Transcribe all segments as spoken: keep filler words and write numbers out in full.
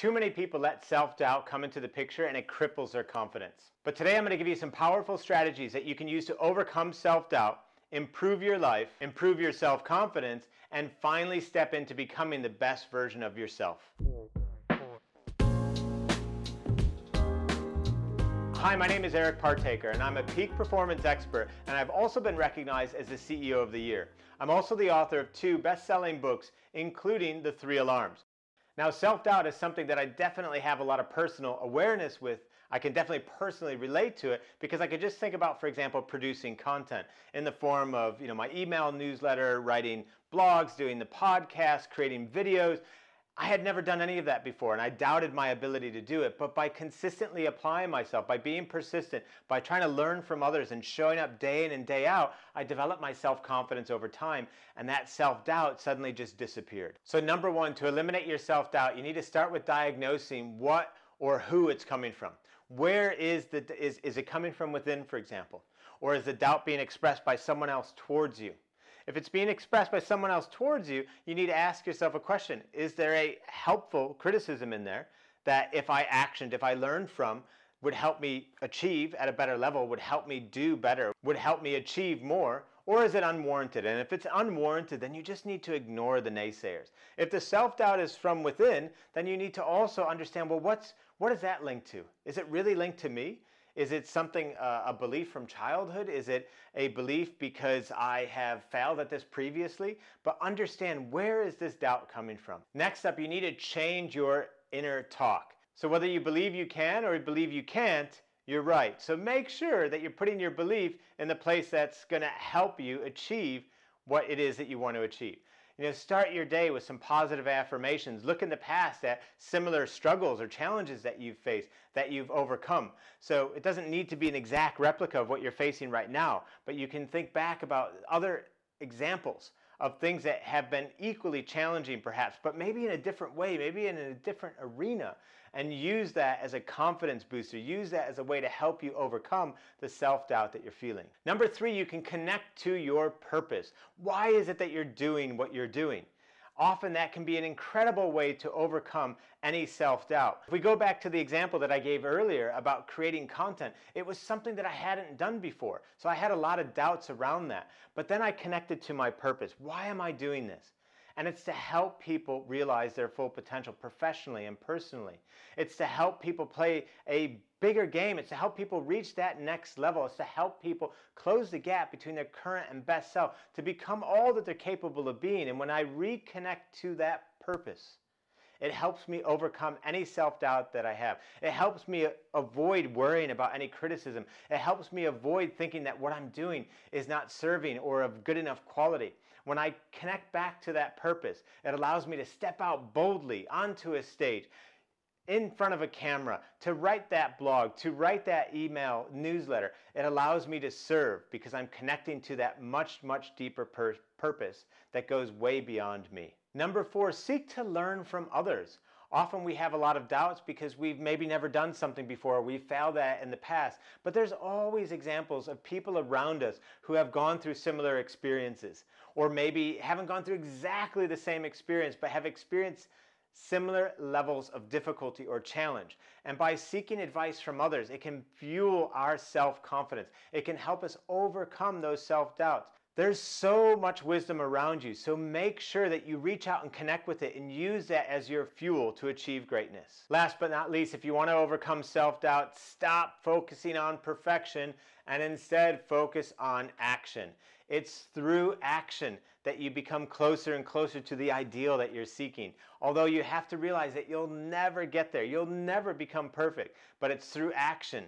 Too many people let self-doubt come into the picture and it cripples their confidence. But today I'm going to give you some powerful strategies that you can use to overcome self-doubt, improve your life, improve your self-confidence, and finally step into becoming the best version of yourself. Hi, my name is Eric Partaker, and I'm a peak performance expert, and I've also been recognized as the C E O of the Year. I'm also the author of two best-selling books, including The Three Alarms. Now, self-doubt is something that I definitely have a lot of personal awareness with. I can definitely personally relate to it because I could just think about, for example, producing content in the form of, you know, my email newsletter, writing blogs, doing the podcast, creating videos. I had never done any of that before, and I doubted my ability to do it, but by consistently applying myself, by being persistent, by trying to learn from others and showing up day in and day out, I developed my self-confidence over time, and that self-doubt suddenly just disappeared. So number one, to eliminate your self-doubt, you need to start with diagnosing what or who it's coming from. Where is the is, is it coming from within, for example? Or is the doubt being expressed by someone else towards you? If it's being expressed by someone else towards you, you need to ask yourself a question. Is there a helpful criticism in there that if I actioned, if I learned from, would help me achieve at a better level, would help me do better, would help me achieve more? Or is it unwarranted? And if it's unwarranted, then you just need to ignore the naysayers. If the self-doubt is from within, then you need to also understand, well, what's what is that linked to? Is it really linked to me? Is it something, uh, a belief from childhood? Is it a belief because I have failed at this previously? But understand, where is this doubt coming from? Next up, you need to change your inner talk. So whether you believe you can or you believe you can't, you're right. So make sure that you're putting your belief in the place that's going to help you achieve what it is that you want to achieve. You know, start your day with some positive affirmations. Look in the past at similar struggles or challenges that you've faced, that you've overcome. So it doesn't need to be an exact replica of what you're facing right now, but you can think back about other examples of things that have been equally challenging perhaps, but maybe in a different way, maybe in a different arena, and use that as a confidence booster. Use that as a way to help you overcome the self-doubt that you're feeling. Number three, you can connect to your purpose. Why is it that you're doing what you're doing? Often that can be an incredible way to overcome any self-doubt. If we go back to the example that I gave earlier about creating content, it was something that I hadn't done before. So I had a lot of doubts around that. But then I connected to my purpose. Why am I doing this? And it's to help people realize their full potential professionally and personally. It's to help people play a bigger game. It's to help people reach that next level. It's to help people close the gap between their current and best self to become all that they're capable of being. And when I reconnect to that purpose, it helps me overcome any self-doubt that I have. It helps me avoid worrying about any criticism. It helps me avoid thinking that what I'm doing is not serving or of good enough quality. When I connect back to that purpose, it allows me to step out boldly onto a stage, in front of a camera, to write that blog, to write that email newsletter. It allows me to serve because I'm connecting to that much, much deeper pur- purpose that goes way beyond me. Number four, seek to learn from others. Often we have a lot of doubts because we've maybe never done something before, or we failed at in the past, but there's always examples of people around us who have gone through similar experiences, or maybe haven't gone through exactly the same experience, but have experienced similar levels of difficulty or challenge. And by seeking advice from others, it can fuel our self-confidence. It can help us overcome those self-doubts. There's so much wisdom around you, so make sure that you reach out and connect with it and use that as your fuel to achieve greatness. Last but not least, if you want to overcome self-doubt, stop focusing on perfection and instead focus on action. It's through action that you become closer and closer to the ideal that you're seeking. Although you have to realize that you'll never get there, you'll never become perfect, but it's through action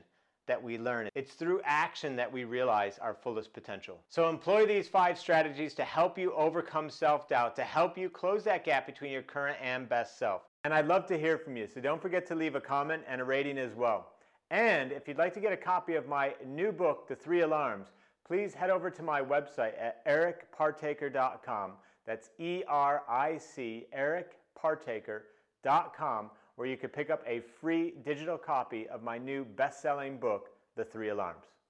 that we learn. It's through action that we realize our fullest potential. So employ these five strategies to help you overcome self-doubt, to help you close that gap between your current and best self. And I'd love to hear from you, so don't forget to leave a comment and a rating as well. And if you'd like to get a copy of my new book, The Three Alarms, please head over to my website at eric partaker dot com. That's E R I C, eric partaker dot com, where you can pick up a free digital copy of my new best-selling book, The Three Alarms.